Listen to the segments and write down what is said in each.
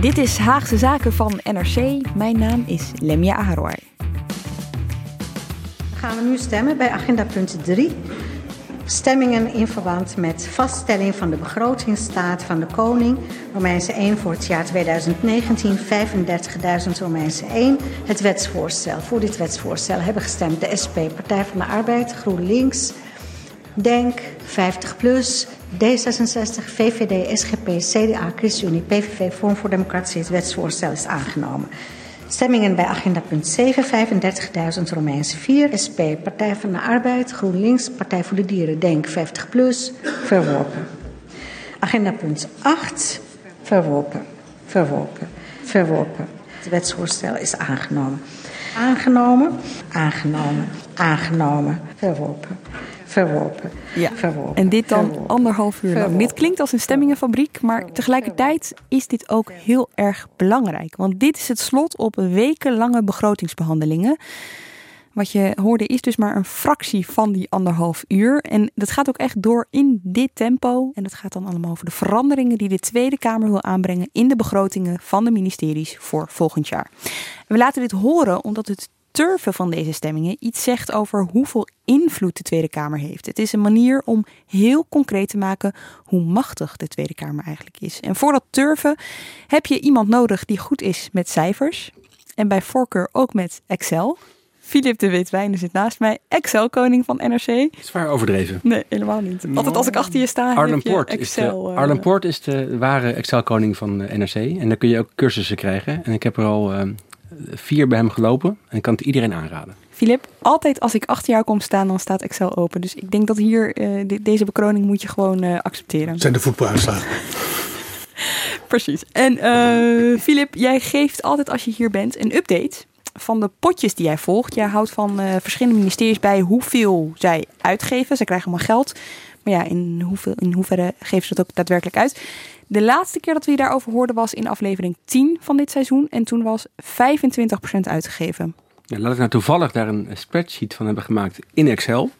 Dit is Haagse Zaken van NRC. Mijn naam is Lemya Aharouy. Gaan we nu stemmen bij agenda punt 3. Stemmingen in verband met vaststelling van de begrotingsstaat van de koning, Romeinse 1 voor het jaar 2019, 35.000 Romeinse 1, het wetsvoorstel. Voor dit wetsvoorstel hebben gestemd de SP, Partij van de Arbeid, GroenLinks, DENK, 50PLUS, D66, VVD, SGP, CDA, ChristenUnie, PVV, Forum voor Democratie. Het wetsvoorstel is aangenomen. Stemmingen bij agenda punt 7, 35.000 Romeinse 4, SP, Partij van de Arbeid, GroenLinks, Partij voor de Dieren, DENK, 50PLUS, verworpen. Agenda punt 8, verworpen. Het wetsvoorstel is aangenomen, verworpen. En dit dan verworpen. 1,5 uur lang. Verworpen. Dit klinkt als een stemmingenfabriek, maar tegelijkertijd is dit ook heel erg belangrijk. Want dit is het slot op wekenlange begrotingsbehandelingen. Wat je hoorde is dus maar een fractie van die 1,5 uur. En dat gaat ook echt door in dit tempo. En dat gaat dan allemaal over de veranderingen die de Tweede Kamer wil aanbrengen in de begrotingen van de ministeries voor volgend jaar. En we laten dit horen omdat het turven van deze stemmingen iets zegt over hoeveel invloed de Tweede Kamer heeft. Het is een manier om heel concreet te maken hoe machtig de Tweede Kamer eigenlijk is. En voor dat turven heb je iemand nodig die goed is met cijfers en bij voorkeur ook met Excel. Philip de Witwijnen zit naast mij, Excel-koning van NRC. Zwaar overdreven. Nee, helemaal niet. Altijd als ik achter je sta, Arlen Poort heb je Excel. Arlen Poort is de ware Excel-koning van NRC. En daar kun je ook cursussen krijgen. En ik heb er al 4 bij hem gelopen en ik kan het iedereen aanraden. Philip, altijd als ik achter jou kom staan, dan staat Excel open. Dus ik denk dat hier deze bekroning moet je gewoon accepteren. Het zijn de voetbaluitslagen. Precies. En Philip, jij geeft altijd als je hier bent een update van de potjes die jij volgt. Jij houdt van verschillende ministeries bij hoeveel zij uitgeven. Ze krijgen allemaal geld. Maar ja, in hoeverre geven ze dat ook daadwerkelijk uit? De laatste keer dat we je daarover hoorden was in aflevering 10 van dit seizoen. En toen was 25% uitgegeven. Ja, laat ik nou toevallig daar een spreadsheet van hebben gemaakt in Excel.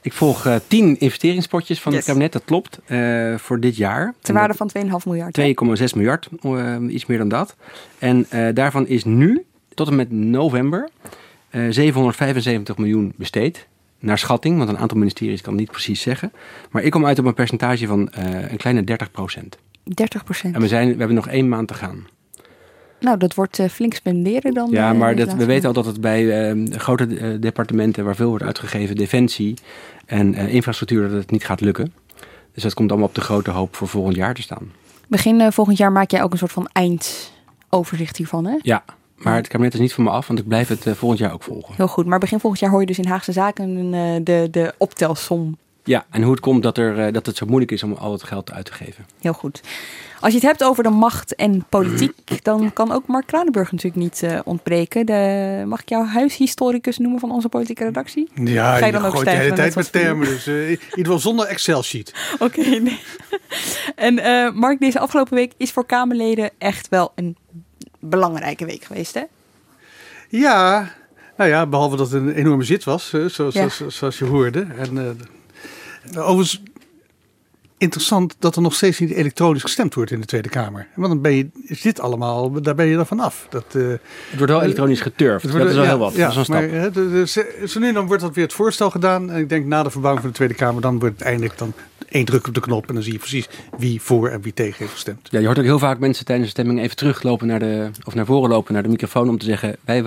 Ik volg 10 investeringspotjes van het kabinet, dat klopt, voor dit jaar. Ter waarde van 2,5 miljard. 2,6 miljard, iets meer dan dat. En daarvan is nu, tot en met november, 775 miljoen besteed. Naar schatting, want een aantal ministeries kan het niet precies zeggen. Maar ik kom uit op een percentage van een kleine 30%. 30%. En we hebben nog 1 maand te gaan. Nou, dat wordt flink spenderen dan. Ja, maar we weten al dat het bij grote departementen waar veel wordt uitgegeven, defensie en infrastructuur, dat het niet gaat lukken. Dus dat komt allemaal op de grote hoop voor volgend jaar te staan. Begin volgend jaar maak jij ook een soort van eindoverzicht hiervan, hè? Ja. Maar het kabinet is niet van me af, want ik blijf het volgend jaar ook volgen. Heel goed, maar begin volgend jaar hoor je dus in Haagse Zaken de optelsom. Ja, en hoe het komt dat het zo moeilijk is om al het geld uit te geven. Heel goed. Als je het hebt over de macht en politiek, dan kan ook Mark Kranenburg natuurlijk niet ontbreken. Mag ik jou huishistoricus noemen van onze politieke redactie? Ja, je gooit de hele tijd met termen. Dus in ieder geval zonder Excel-sheet. Oké. Nee. En Mark, deze afgelopen week is voor Kamerleden echt wel een belangrijke week geweest, hè? Ja, nou ja, behalve dat het een enorme zit was, zoals je hoorde. En overigens interessant dat er nog steeds niet elektronisch gestemd wordt in de Tweede Kamer. Want dan is dit allemaal, daar ben je dan vanaf. Het wordt wel elektronisch geturfd. Dat is wel heel wat. Ja, dat is een stap. Maar, zo nu dan wordt dat weer het voorstel gedaan. En ik denk na de verbouwing van de Tweede Kamer, dan wordt het eindelijk dan 1 druk op de knop en dan zie je precies wie voor en wie tegen heeft gestemd. Ja, je hoort ook heel vaak mensen tijdens de stemming even teruglopen naar voren lopen naar de microfoon om te zeggen, wij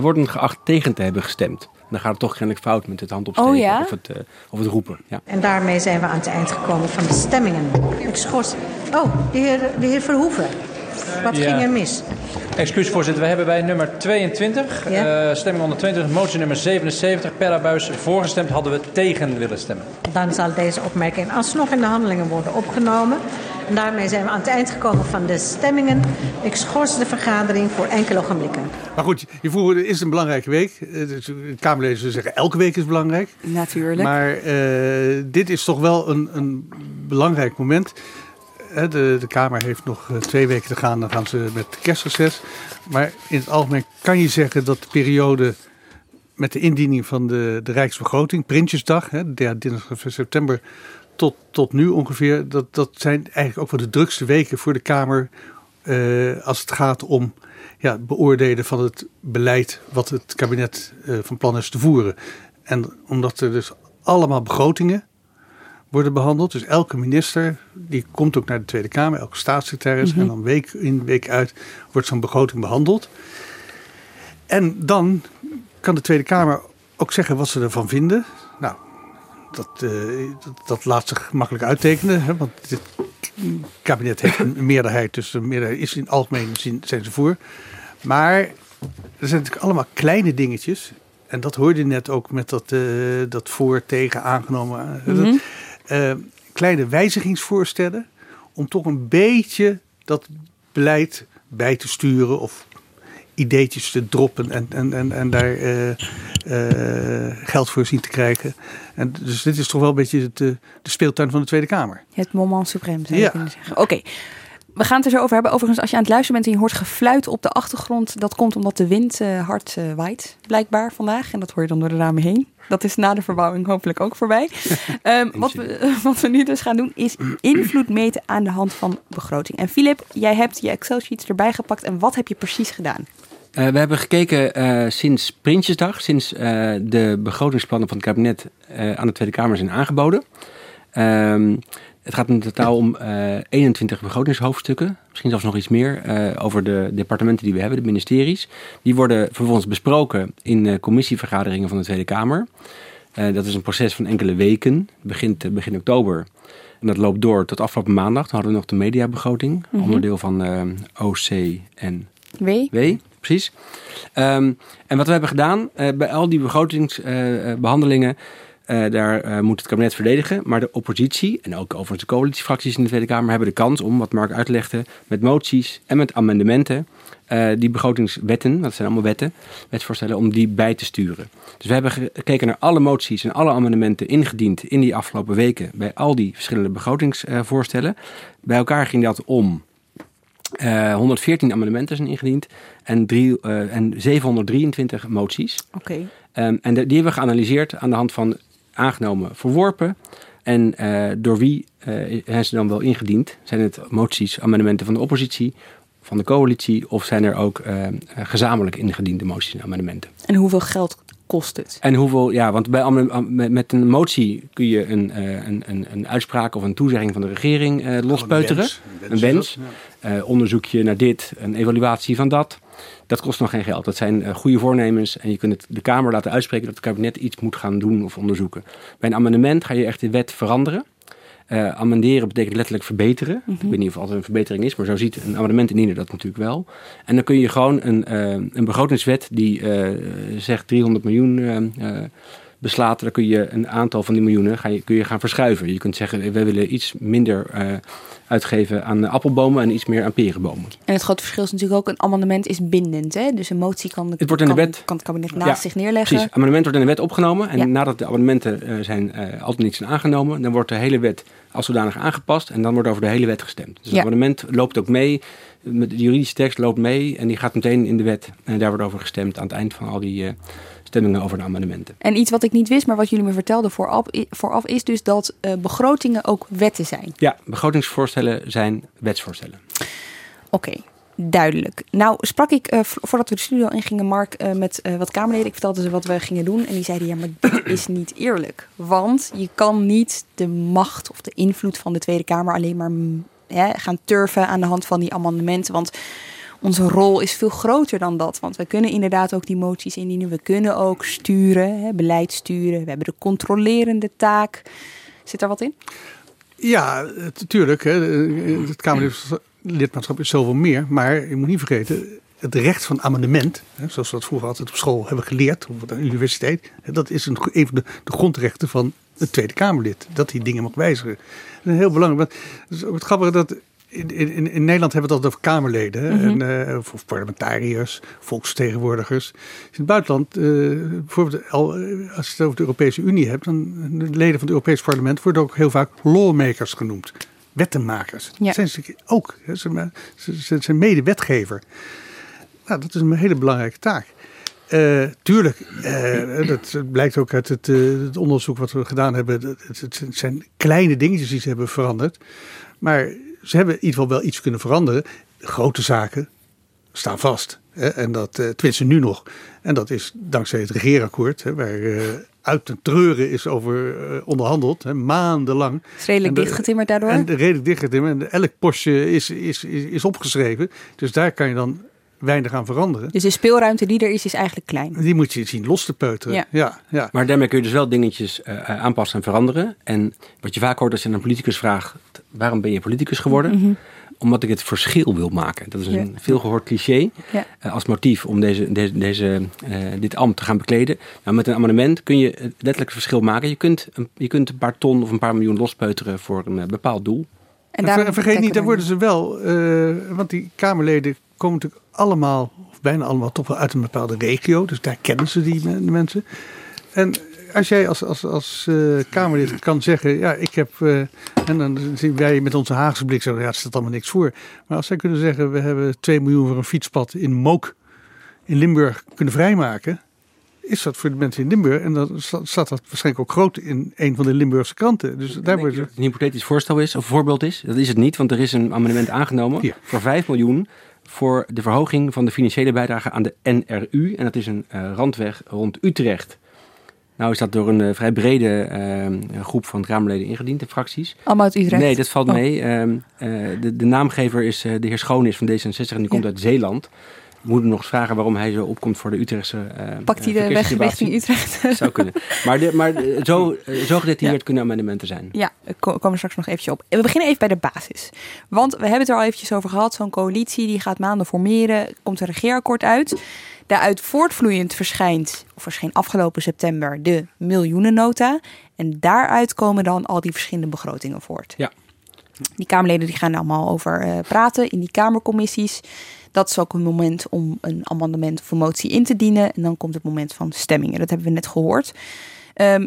worden geacht tegen te hebben gestemd. En dan gaat het toch kennelijk fout met het handopsteken of het roepen. Ja. En daarmee zijn we aan het eind gekomen van de stemmingen. Ik schors. Oh, de heer Verhoeven. Wat ging er mis? Excuus, voorzitter. We hebben bij nummer 22, stemming 122, motie nummer 77, Perrabuijs voorgestemd. Hadden we tegen willen stemmen. Dan zal deze opmerking alsnog in de handelingen worden opgenomen. En daarmee zijn we aan het eind gekomen van de stemmingen. Ik schors de vergadering voor enkele ogenblikken. Maar goed, je vroeg, het is een belangrijke week. De Kamerleden zullen zeggen, elke week is belangrijk. Natuurlijk. Maar dit is toch wel een belangrijk moment. De Kamer heeft nog 2 weken te gaan, dan gaan ze met kerstreces. Maar in het algemeen kan je zeggen dat de periode met de indiening van de Rijksbegroting, Prinsjesdag, de 30 september tot nu ongeveer, dat zijn eigenlijk ook wel de drukste weken voor de Kamer als het gaat om het beoordelen van het beleid wat het kabinet van plan is te voeren. En omdat er dus allemaal begrotingen worden behandeld. Dus elke minister, die komt ook naar de Tweede Kamer, elke staatssecretaris. Mm-hmm. En dan week in, week uit wordt zo'n begroting behandeld. En dan kan de Tweede Kamer ook zeggen wat ze ervan vinden. Nou, dat laat zich makkelijk uittekenen. Hè, want het kabinet heeft een meerderheid, dus de meerderheid is in het algemeen zin zijn ze voor. Maar er zijn natuurlijk allemaal kleine dingetjes. En dat hoorde je net ook met dat voor, tegen, aangenomen. Mm-hmm. Kleine wijzigingsvoorstellen om toch een beetje dat beleid bij te sturen of ideetjes te droppen en daar geld voor zien te krijgen. En dus dit is toch wel een beetje de speeltuin van de Tweede Kamer. Het moment suprême zou je kunnen zeggen. Oké. We gaan het er zo over hebben. Overigens, als je aan het luisteren bent en je hoort gefluit op de achtergrond, dat komt omdat de wind hard waait, blijkbaar vandaag. En dat hoor je dan door de ramen heen. Dat is na de verbouwing hopelijk ook voorbij. Wat we nu dus gaan doen, is invloed meten aan de hand van begroting. En Philip, jij hebt je Excel-sheets erbij gepakt. En wat heb je precies gedaan? We hebben gekeken sinds Prinsjesdag, sinds de begrotingsplannen van het kabinet aan de Tweede Kamer zijn aangeboden. Het gaat in totaal om 21 begrotingshoofdstukken. Misschien zelfs nog iets meer over de departementen die we hebben, de ministeries. Die worden vervolgens besproken in commissievergaderingen van de Tweede Kamer. Dat is een proces van enkele weken. Het begint begin oktober. En dat loopt door tot afgelopen maandag. Dan hadden we nog de mediabegroting. Mm-hmm. Onderdeel van OCNW. Precies. En wat we hebben gedaan bij al die begrotingsbehandelingen. Daar moet het kabinet verdedigen. Maar de oppositie en ook overigens de coalitiefracties in de Tweede Kamer hebben de kans om, wat Mark uitlegde, met moties en met amendementen die begrotingswetten, dat zijn allemaal wetten, wetsvoorstellen, om die bij te sturen. Dus we hebben gekeken naar alle moties en alle amendementen ingediend in die afgelopen weken bij al die verschillende begrotingsvoorstellen. Bij elkaar ging dat om 114 amendementen zijn ingediend en 723 moties. Oké. En die hebben we geanalyseerd aan de hand van aangenomen, verworpen. En door wie zijn ze dan wel ingediend? Zijn het moties, amendementen van de oppositie, van de coalitie? Of zijn er ook gezamenlijk ingediende moties en amendementen? En hoeveel geld kost het? En hoeveel, ja, want met een motie kun je een uitspraak of een toezegging van de regering lospeuteren. Een wens. Ja. Onderzoekje naar dit, een evaluatie van dat. Dat kost nog geen geld. Dat zijn goede voornemens. En je kunt de Kamer laten uitspreken dat het kabinet iets moet gaan doen of onderzoeken. Bij een amendement ga je echt de wet veranderen. Amenderen betekent letterlijk verbeteren. Mm-hmm. Ik weet niet of het altijd een verbetering is, maar zo ziet een amendement indiener dat natuurlijk wel. En dan kun je gewoon een begrotingswet die zegt 300 miljoen beslaat. Dan kun je een aantal van die miljoenen kun je gaan verschuiven. Je kunt zeggen, wij willen iets minder uitgeven aan appelbomen en iets meer aan perenbomen. En het grote verschil is natuurlijk ook, een amendement is bindend. Hè? Dus een motie kan het kabinet naast zich neerleggen. Precies, amendement wordt in de wet opgenomen. En nadat de amendementen altijd niet zijn aangenomen, dan wordt de hele wet als zodanig aangepast. En dan wordt over de hele wet gestemd. Dus het amendement loopt ook mee. De juridische tekst loopt mee. En die gaat meteen in de wet. En daar wordt over gestemd aan het eind van al die stemmingen over de amendementen. En iets wat ik niet wist, maar wat jullie me vertelden vooraf is dus dat begrotingen ook wetten zijn. Ja, begrotingsvoorstellen zijn wetsvoorstellen. Oké. Duidelijk. Nou sprak ik, voordat we de studio ingingen, Mark, met wat Kamerleden. Ik vertelde ze wat we gingen doen. En die zeiden, ja, maar dit is niet eerlijk. Want je kan niet de macht of de invloed van de Tweede Kamer alleen maar gaan turven aan de hand van die amendementen. Want onze rol is veel groter dan dat. Want we kunnen inderdaad ook die moties indienen. We kunnen ook sturen, beleid sturen. We hebben de controlerende taak. Zit daar wat in? Ja, natuurlijk. Het Kamerlidmaatschap is zoveel meer. Maar je moet niet vergeten, het recht van amendement, zoals we dat vroeger altijd op school hebben geleerd, op de universiteit, dat is een van de grondrechten van het Tweede Kamerlid, dat hij dingen mag wijzigen. Dat is heel belangrijk. Het grappige dat in Nederland hebben we het altijd over Kamerleden, hè? Mm-hmm. Of parlementariërs, volksvertegenwoordigers. In het buitenland, bijvoorbeeld als je het over de Europese Unie hebt, dan de leden van het Europees Parlement worden ook heel vaak lawmakers genoemd. Wettenmakers. Ja. Dat zijn ze ook. Ze zijn medewetgever. Nou, dat is een hele belangrijke taak. Dat blijkt ook uit het onderzoek wat we gedaan hebben. Het zijn kleine dingetjes die ze hebben veranderd. Maar ze hebben in ieder geval wel iets kunnen veranderen. De grote zaken staan vast. Hè? En dat twisten nu nog. En dat is dankzij het regeerakkoord, hè, waar uit te treuren is over onderhandeld, hè, maandenlang. Het is redelijk dichtgetimmerd daardoor. En redelijk dichtgetimmerd. En elk postje is opgeschreven. Dus daar kan je dan weinig aan veranderen. Dus de speelruimte die er is eigenlijk klein. Die moet je zien los te peuteren. Ja. Ja, ja. Maar daarmee kun je dus wel dingetjes aanpassen en veranderen. En wat je vaak hoort als je een politicus vraagt, waarom ben je politicus geworden? Mm-hmm. Omdat ik het verschil wil maken. Dat is een veelgehoord cliché. Ja. Als motief om dit ambt te gaan bekleden. Nou, met een amendement kun je letterlijk het verschil maken. Je kunt een paar ton of een paar miljoen lospeuteren voor een bepaald doel. En vergeet niet, daar worden ze wel. Want die Kamerleden komen natuurlijk allemaal, of bijna allemaal, toch wel uit een bepaalde regio. Dus daar kennen ze die mensen. En als jij als Kamerlid kan zeggen, ja, ik heb, en dan zien wij met onze Haagse blik zo, ja, het staat allemaal niks voor. Maar als zij kunnen zeggen, we hebben 2 miljoen voor een fietspad in Mook in Limburg kunnen vrijmaken, is dat voor de mensen in Limburg. En dan staat dat waarschijnlijk ook groot in een van de Limburgse kranten. Dus daar wordt het een hypothetisch voorstel is, of voorbeeld is. Dat is het niet, want er is een amendement aangenomen voor 5 miljoen. Voor de verhoging van de financiële bijdrage aan de NRU. En dat is een randweg rond Utrecht. Nou is dat door een vrij brede groep van Kamerleden ingediend, de fracties. Allemaal uit Utrecht? Nee, dat valt mee. De naamgever is de heer Schoonis van D66 en die komt uit Zeeland. We moeten nog eens vragen waarom hij zo opkomt voor de Utrechtse pakt hij de weg richting Utrecht? Zou kunnen. Maar zo gedetailleerd kunnen amendementen zijn. Ja, we komen straks nog eventjes op. We beginnen even bij de basis. Want we hebben het er al eventjes over gehad. Zo'n coalitie die gaat maanden formeren. Komt een regeerakkoord uit. Daaruit voortvloeiend verscheen afgelopen september de miljoenennota. En daaruit komen dan al die verschillende begrotingen voort. Ja. Die Kamerleden die gaan er allemaal over praten in die Kamercommissies. Dat is ook een moment om een amendement of een motie in te dienen. En dan komt het moment van stemmingen. Dat hebben we net gehoord.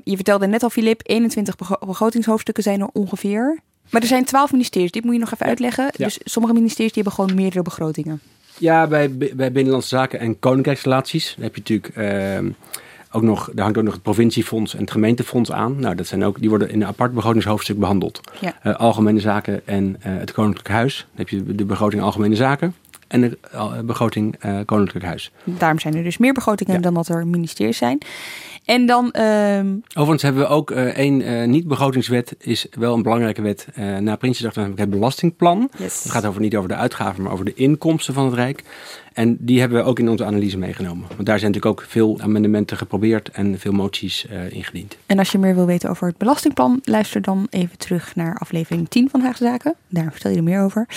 Je vertelde net al, Philip, 21 begrotingshoofdstukken zijn er ongeveer. Maar er zijn 12 ministeries. Dit moet je nog even uitleggen. Ja. Dus sommige ministeries die hebben gewoon meerdere begrotingen. Ja, bij Binnenlandse Zaken en Koninkrijksrelaties. Dan heb je natuurlijk daar hangt ook nog het provinciefonds en het gemeentefonds aan. Nou, dat zijn ook, die worden in een apart begrotingshoofdstuk behandeld. Ja. Algemene Zaken en het Koninklijk Huis. Dan heb je de begroting Algemene Zaken. En de begroting Koninklijk Huis. Daarom zijn er dus meer begrotingen dan dat er ministeries zijn. En dan overigens hebben we ook één niet-begrotingswet. Is wel een belangrijke wet. Na Prinsjesdag hebben we het belastingplan. Yes. Dat gaat niet over de uitgaven, maar over de inkomsten van het Rijk. En die hebben we ook in onze analyse meegenomen. Want daar zijn natuurlijk ook veel amendementen geprobeerd en veel moties ingediend. En als je meer wil weten over het belastingplan, luister dan even terug naar aflevering 10 van Haagse Zaken. Daar vertel je er meer over.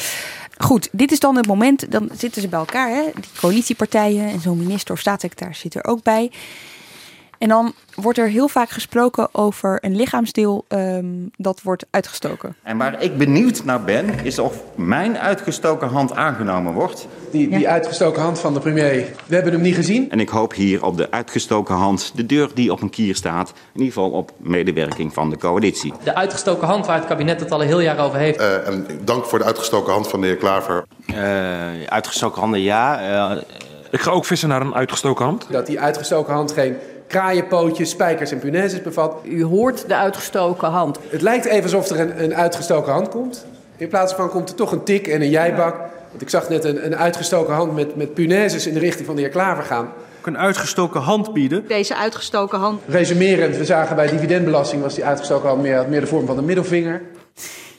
Goed, dit is dan het moment. Dan zitten ze bij elkaar, hè? Die coalitiepartijen en zo'n minister of staatssecretaris zit er ook bij. En dan wordt er heel vaak gesproken over een lichaamsdeel dat wordt uitgestoken. En waar ik benieuwd naar ben, is of mijn uitgestoken hand aangenomen wordt. Die uitgestoken hand van de premier, we hebben hem niet gezien. En ik hoop hier op de uitgestoken hand, de deur die op een kier staat, in ieder geval op medewerking van de coalitie. De uitgestoken hand waar het kabinet het al een heel jaar over heeft. En dank voor de uitgestoken hand van de heer Klaver. Uitgestoken handen, ja. Ik ga ook vissen naar een uitgestoken hand. Dat die uitgestoken hand geen kraaienpootjes, spijkers en punaises bevat. U hoort de uitgestoken hand. Het lijkt even alsof er een uitgestoken hand komt. In plaats van komt er toch een tik en een jijbak. Want ik zag net een uitgestoken hand met punaises in de richting van de heer Klaver gaan. Een uitgestoken hand bieden. Deze uitgestoken hand. Resumerend, we zagen bij dividendbelasting was die uitgestoken hand meer de vorm van de middelvinger.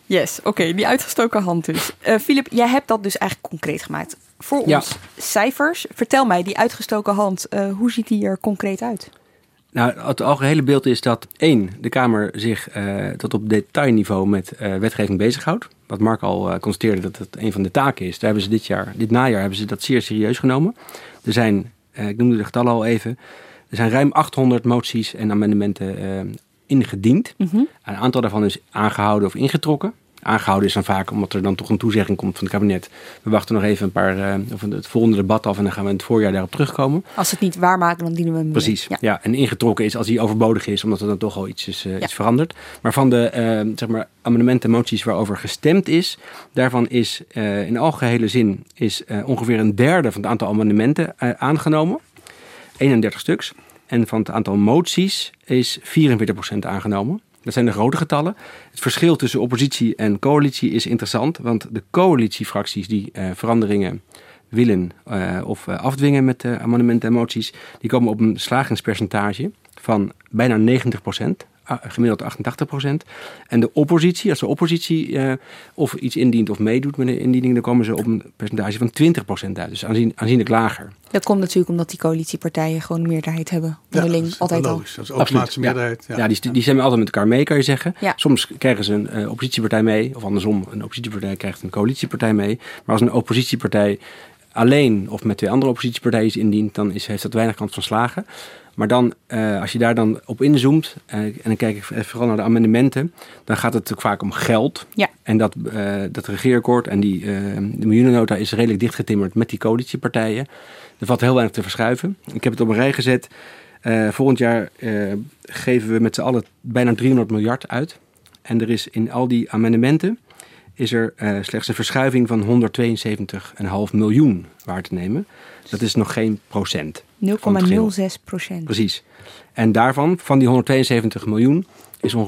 Yes, oké, die uitgestoken hand dus. Philip, jij hebt dat dus eigenlijk concreet gemaakt. Voor ons cijfers. Vertel mij, die uitgestoken hand, hoe ziet die er concreet uit? Nou, het algehele beeld is dat 1. De Kamer zich tot op detailniveau met wetgeving bezighoudt. Wat Mark al constateerde dat dat een van de taken is. Daar hebben ze dit najaar dat zeer serieus genomen. Er zijn, ik noemde de getallen al even, er zijn ruim 800 moties en amendementen ingediend. Mm-hmm. Een aantal daarvan is aangehouden of ingetrokken. Aangehouden is dan vaak omdat er dan toch een toezegging komt van het kabinet. We wachten nog even het volgende debat af en dan gaan we in het voorjaar daarop terugkomen. Als ze het niet waarmaken, dan dienen we hem weer. Precies, ja. En ingetrokken is als die overbodig is, omdat er dan toch al iets is iets veranderd. Maar van de amendementen en moties waarover gestemd is, daarvan is in algehele zin ongeveer een derde van het aantal amendementen aangenomen. 31 stuks. En van het aantal moties is 44% aangenomen. Dat zijn de grote getallen. Het verschil tussen oppositie en coalitie is interessant. Want de coalitiefracties die veranderingen willen of afdwingen met amendementen en moties, die komen op een slagingspercentage van bijna 90%. Gemiddeld 88%. En de oppositie, als de oppositie of iets indient of meedoet met de indiening, dan komen ze op een percentage van 20% uit. Dus aanzienlijk lager. Dat komt natuurlijk omdat die coalitiepartijen gewoon een meerderheid hebben. Onderling, ja, altijd logisch. Al. Dat is ook absoluut. Meerderheid. Ja. Ja, die stemmen altijd met elkaar mee, kan je zeggen. Ja. Soms krijgen ze een oppositiepartij mee, of andersom, een oppositiepartij krijgt een coalitiepartij mee. Maar als een oppositiepartij alleen of met 2 andere oppositiepartijen iets indient, dan heeft dat weinig kans van slagen. Maar dan, als je daar dan op inzoomt, en dan kijk ik vooral naar de amendementen, dan gaat het natuurlijk vaak om geld. Ja. En dat regeerakkoord en de miljoenennota is redelijk dichtgetimmerd met die coalitiepartijen. Er valt heel weinig te verschuiven. Ik heb het op een rij gezet. Volgend jaar geven we met z'n allen bijna 300 miljard uit. En er is in al die amendementen slechts een verschuiving van 172,5 miljoen waar te nemen. Dat is nog geen procent. 0,06%. Precies. En daarvan, van die 172 miljoen,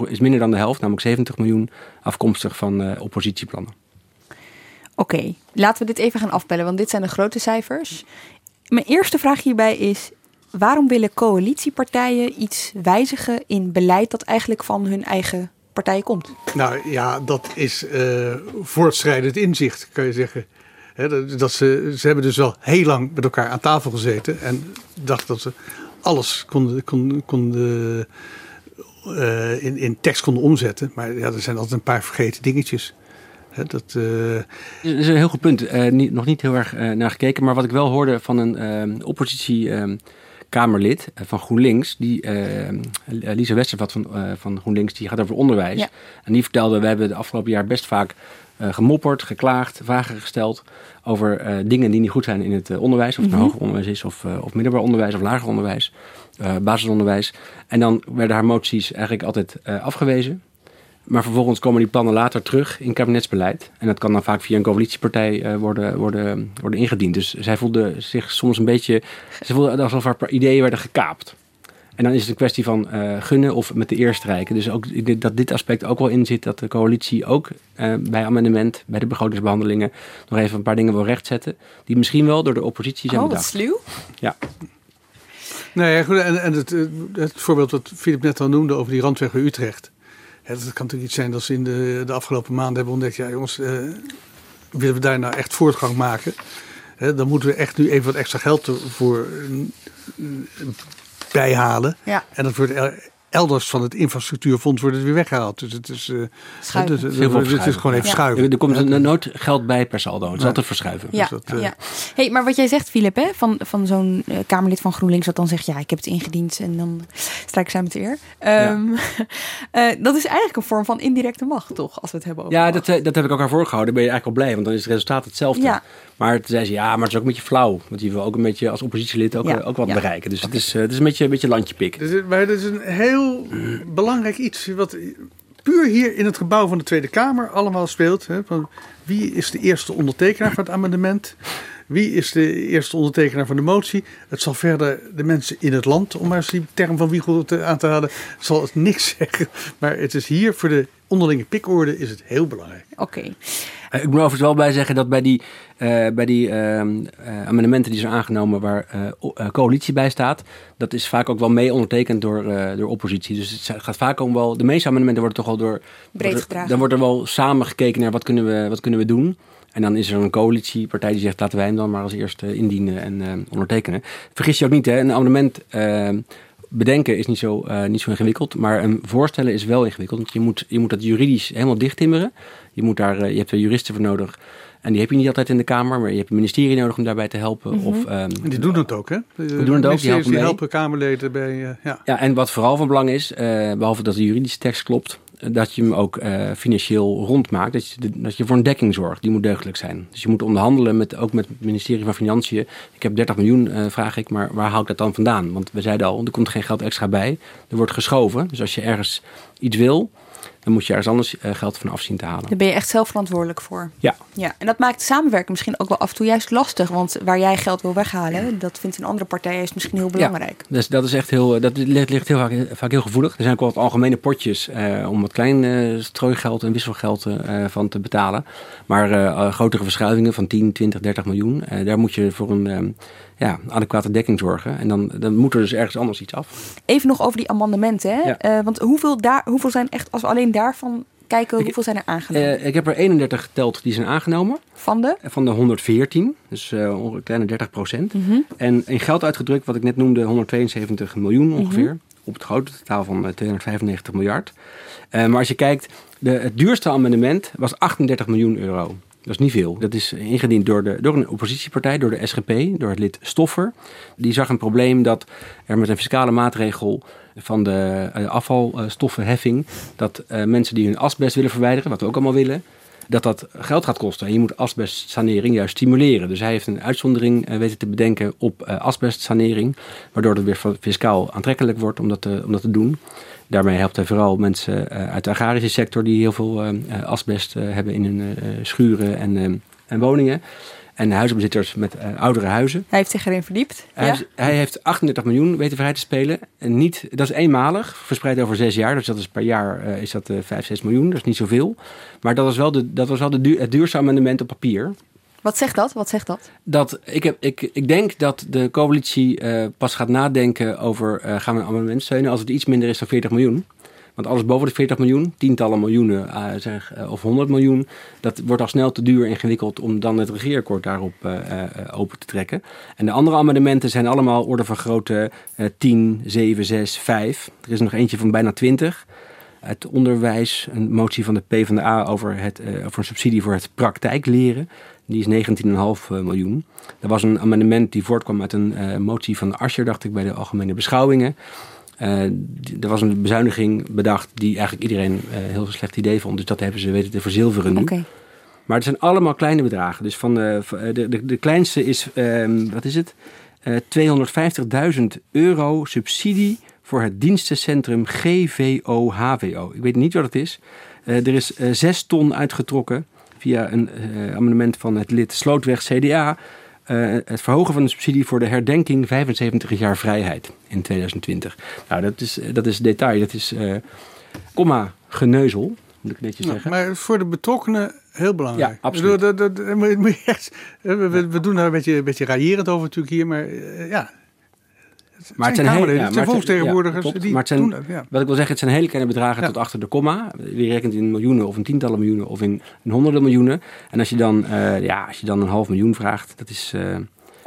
is minder dan de helft, namelijk 70 miljoen, afkomstig van oppositieplannen. Oké, laten we dit even gaan afbellen, want dit zijn de grote cijfers. Mijn eerste vraag hierbij is, waarom willen coalitiepartijen iets wijzigen in beleid dat eigenlijk van hun eigen partij komt? Nou ja, dat is voortschrijdend inzicht, kan je zeggen. He, dat ze hebben dus wel heel lang met elkaar aan tafel gezeten en dachten dat ze alles konden in tekst konden omzetten. Maar ja, er zijn altijd een paar vergeten dingetjes. Dat is een heel goed punt. Nog niet heel erg naar gekeken, maar wat ik wel hoorde van een oppositie Kamerlid van GroenLinks, Lisa Westerveld van GroenLinks, die gaat over onderwijs. Ja. En die vertelde, we hebben de afgelopen jaar best vaak gemopperd, geklaagd, vragen gesteld over dingen die niet goed zijn in het onderwijs. Of het nou hoger onderwijs is, of middelbaar onderwijs, of lager onderwijs, basisonderwijs. En dan werden haar moties eigenlijk altijd afgewezen. Maar vervolgens komen die plannen later terug in kabinetsbeleid. En dat kan dan vaak via een coalitiepartij worden ingediend. Dus zij voelde zich soms een beetje, ze voelde alsof haar ideeën werden gekaapt. En dan is het een kwestie van gunnen of met de eer strijken. Dus ook dat dit aspect ook wel in zit, dat de coalitie ook bij amendement, bij de begrotingsbehandelingen, nog even een paar dingen wil rechtzetten, die misschien wel door de oppositie zijn bedacht. Oh, wat sluw. Ja. Nou ja, goed. En het voorbeeld wat Philip net al noemde over die randweg bij Utrecht. Het kan natuurlijk iets zijn dat ze in de afgelopen maanden hebben ontdekt, ja jongens, willen we daar nou echt voortgang maken? Dan moeten we echt nu even wat extra geld voor bijhalen. Ja. En dat wordt elders van het infrastructuurfonds wordt het weer weggehaald. Dus het is, het is gewoon even schuiven. Ja. Er komt nooit geld bij per saldo. Het is altijd verschuiven. Ja. Dus dat. Hey, maar wat jij zegt, Philip, hè, van zo'n Kamerlid van GroenLinks, dat dan zegt, ja, ik heb het ingediend en dan strijk ik samen te eer. Dat is eigenlijk een vorm van indirecte macht, toch? Als we het hebben over macht. Dat heb ik ook aan voorgehouden. Ben je eigenlijk al blij, want dan is het resultaat hetzelfde. Ja. Maar toen zei ze, ja, maar het is ook een beetje flauw. Want je wil ook een beetje als oppositielid ook wat bereiken. Dus het is een beetje landje pik. Dus, maar het is een heel belangrijk iets wat puur hier in het gebouw van de Tweede Kamer allemaal speelt. Hè? Van wie is de eerste ondertekenaar van het amendement? Wie is de eerste ondertekenaar van de motie? Het zal verder de mensen in het land, om maar eens die term van Wiegel aan te halen, zal het niks zeggen. Maar het is hier voor de onderlinge pikorde is het heel belangrijk. Oké. Ik moet overigens wel bij zeggen dat bij die amendementen die zijn aangenomen waar coalitie bij staat, dat is vaak ook wel mee ondertekend door oppositie. Dus het gaat vaak om wel, de meeste amendementen worden toch wel breed gedragen. Dan wordt er wel samen gekeken naar wat kunnen we doen. En dan is er een coalitiepartij die zegt, laten wij hem dan maar als eerste indienen en ondertekenen. Vergis je ook niet, hè, een amendement bedenken is niet zo ingewikkeld, maar voorstellen is wel ingewikkeld. Want je moet dat juridisch helemaal dichttimmeren. Je hebt er juristen voor nodig. En die heb je niet altijd in de Kamer, maar je hebt een ministerie nodig om daarbij te helpen. Mm-hmm. En die doen het ook, hè? Die doen het ook. Die helpen Kamerleden bij... Ja, en wat vooral van belang is, behalve dat de juridische tekst klopt, dat je hem ook financieel rond maakt. Dat je voor een dekking zorgt. Die moet deugdelijk zijn. Dus je moet onderhandelen ook met het ministerie van Financiën. Ik heb 30 miljoen, vraag ik, maar waar haal ik dat dan vandaan? Want we zeiden al, er komt geen geld extra bij. Er wordt geschoven. Dus als je ergens iets wil, dan moet je ergens anders geld van af zien te halen. Daar ben je echt zelf verantwoordelijk voor. Ja. En dat maakt samenwerking misschien ook wel af en toe juist lastig. Want waar jij geld wil weghalen, dat vindt een andere partij is misschien heel belangrijk. Ja, dus dat is echt dat ligt heel vaak heel gevoelig. Er zijn ook wel wat algemene potjes om wat klein strooigeld en wisselgeld van te betalen. Maar grotere verschuivingen van 10, 20, 30 miljoen, daar moet je voor een adequate dekking zorgen. En dan moet er dus ergens anders iets af. Even nog over die amendementen. Hè? Ja. Want hoeveel zijn echt, als we alleen daarvan kijken, hoeveel zijn er aangenomen? Ik heb er 31 geteld die zijn aangenomen. Van de? Van de 114, dus een kleine 30%. Mm-hmm. En in geld uitgedrukt, wat ik net noemde, 172 miljoen ongeveer. Mm-hmm. Op het grote totaal van 295 miljard. Maar als je kijkt, het duurste amendement was 38 miljoen euro. Dat is niet veel. Dat is ingediend door een oppositiepartij, door de SGP, door het lid Stoffer. Die zag een probleem dat er met een fiscale maatregel van de afvalstoffenheffing, dat mensen die hun asbest willen verwijderen, wat we ook allemaal willen, dat geld gaat kosten. En je moet asbestsanering juist stimuleren. Dus hij heeft een uitzondering weten te bedenken op asbestsanering, waardoor het weer fiscaal aantrekkelijk wordt om dat te doen. Daarmee helpt hij vooral mensen uit de agrarische sector die heel veel asbest hebben in hun schuren en woningen. En huizenbezitters met oudere huizen. Hij heeft zich erin verdiept. Hij heeft 38 miljoen weten vrij te spelen. En dat is eenmalig, verspreid over 6 jaar. Dus dat is per jaar 5, 6 miljoen. Dat is niet zoveel. Maar dat was wel het duurste amendement op papier. Wat zegt dat? Ik denk dat de coalitie pas gaat nadenken over gaan we een amendement steunen als het iets minder is dan 40 miljoen. Want alles boven de 40 miljoen, tientallen miljoenen of 100 miljoen, dat wordt al snel te duur en ingewikkeld om dan het regeerakkoord daarop open te trekken. En de andere amendementen zijn allemaal orde van grootte 10, 7, 6, 5. Er is nog eentje van bijna 20. Het onderwijs, een motie van de PvdA over een subsidie voor het praktijkleren. Die is 19,5 miljoen. Er was een amendement die voortkwam uit een motie van Asscher, dacht ik, bij de Algemene Beschouwingen. Er was een bezuiniging bedacht die eigenlijk iedereen heel slecht idee vond. Dus dat hebben ze weten te verzilveren nu. Okay. Maar het zijn allemaal kleine bedragen. Dus van de kleinste is, 250.000 euro subsidie voor het dienstencentrum GVO-HVO. Ik weet niet wat het is. Er is 6 ton uitgetrokken via een amendement van het lid Slootweg CDA. Het verhogen van de subsidie voor de herdenking 75 jaar vrijheid in 2020. Nou, dat is detail. Dat is komma geneuzel, moet ik netjes zeggen. Maar voor de betrokkenen heel belangrijk. Ja, absoluut. We doen daar een beetje raillerend over natuurlijk hier, maar ja. Maar het zijn wat ik wil zeggen, het zijn hele kleine bedragen tot achter de komma. Je rekent in miljoenen of in tientallen miljoenen of in honderden miljoenen. En als je dan, een 500.000 vraagt, dat is...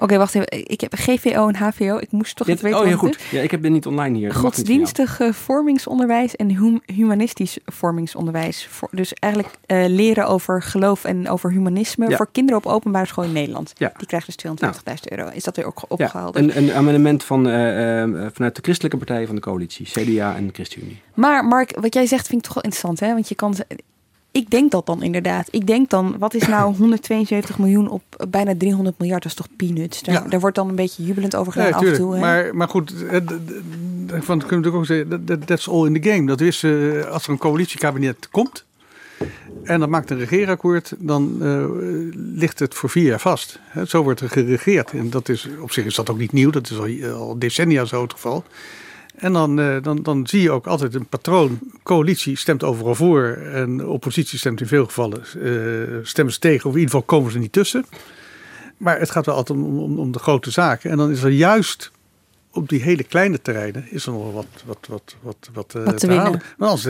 Oké, wacht even. Ik heb GVO en HVO. Ik moest toch niet weten. Oh, heel goed. Ja, ik heb dit niet online hier. Godsdienstig vormingsonderwijs en humanistisch vormingsonderwijs. Dus eigenlijk leren over geloof en over humanisme voor kinderen op openbare school in Nederland. Ja. Die krijgt dus 220.000 euro. Is dat weer ook opgehaald? Ja, een amendement vanuit de christelijke partijen van de coalitie. CDA en de ChristenUnie. Maar Mark, wat jij zegt vind ik toch wel interessant, hè? Want je kan... Ik denk dat dan inderdaad. Ik denk dan, wat is nou 172 miljoen op bijna 300 miljard? Dat is toch peanuts? Daar wordt dan een beetje jubelend over gedaan af en toe. Maar goed, daarvan kunnen we natuurlijk ook zeggen, that's all in the game. Dat is, als er een coalitiekabinet komt en dat maakt een regeerakkoord, dan ligt het voor 4 jaar vast. Zo wordt er geregeerd. En dat is, op zich is dat ook niet nieuw. Dat is al decennia zo het geval. En dan zie je ook altijd een patroon. Coalitie stemt overal voor en oppositie stemt in veel gevallen. Stemmen ze tegen, of in ieder geval komen ze niet tussen. Maar het gaat wel altijd om de grote zaken. En dan is er juist op die hele kleine terreinen is er nog wat te halen. Maar anders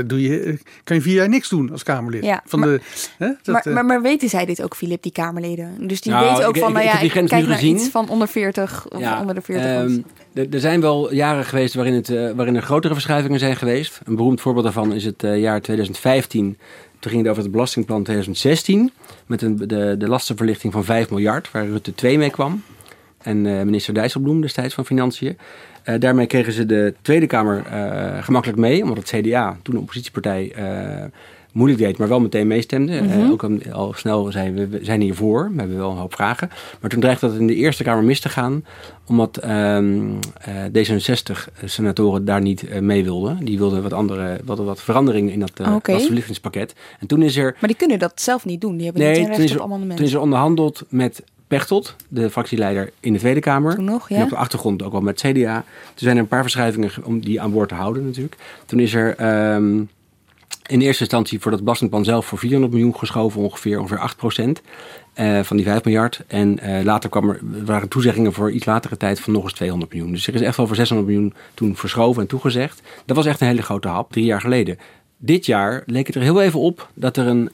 kan je 4 jaar niks doen als Kamerlid. Ja, maar weten zij dit ook, Philip, die Kamerleden? Dus die weten ook kijk naar iets van onder 40 of onder de 40. Er zijn wel jaren geweest waarin er grotere verschuivingen zijn geweest. Een beroemd voorbeeld daarvan is het jaar 2015. Toen ging het over het belastingplan 2016. Met de lastenverlichting van 5 miljard, waar Rutte II mee kwam. En minister Dijsselbloem destijds van Financiën. Daarmee kregen ze de Tweede Kamer gemakkelijk mee. Omdat het CDA, toen een oppositiepartij, moeilijk deed, maar wel meteen meestemde. Mm-hmm. Ook al snel zeiden we zijn hiervoor. We hebben wel een hoop vragen. Maar toen dreigde dat in de Eerste Kamer mis te gaan. Omdat D66-senatoren daar niet mee wilden. Die wilden wat veranderingen in dat verlichtingspakket. En toen is er... Maar die kunnen dat zelf niet doen. Die hebben niet recht op amendementen. Toen is er onderhandeld met Pechtold, de fractieleider in de Tweede Kamer. Toen nog, ja. En op de achtergrond ook al met CDA. Toen zijn er een paar verschuivingen om die aan boord te houden natuurlijk. Toen is er in eerste instantie voor dat belastingplan zelf voor 400 miljoen geschoven. Ongeveer 8% van die 5 miljard. En later waren toezeggingen voor iets latere tijd van nog eens 200 miljoen. Dus er is echt wel voor 600 miljoen toen verschoven en toegezegd. Dat was echt een hele grote hap, 3 jaar geleden. Dit jaar leek het er heel even op dat er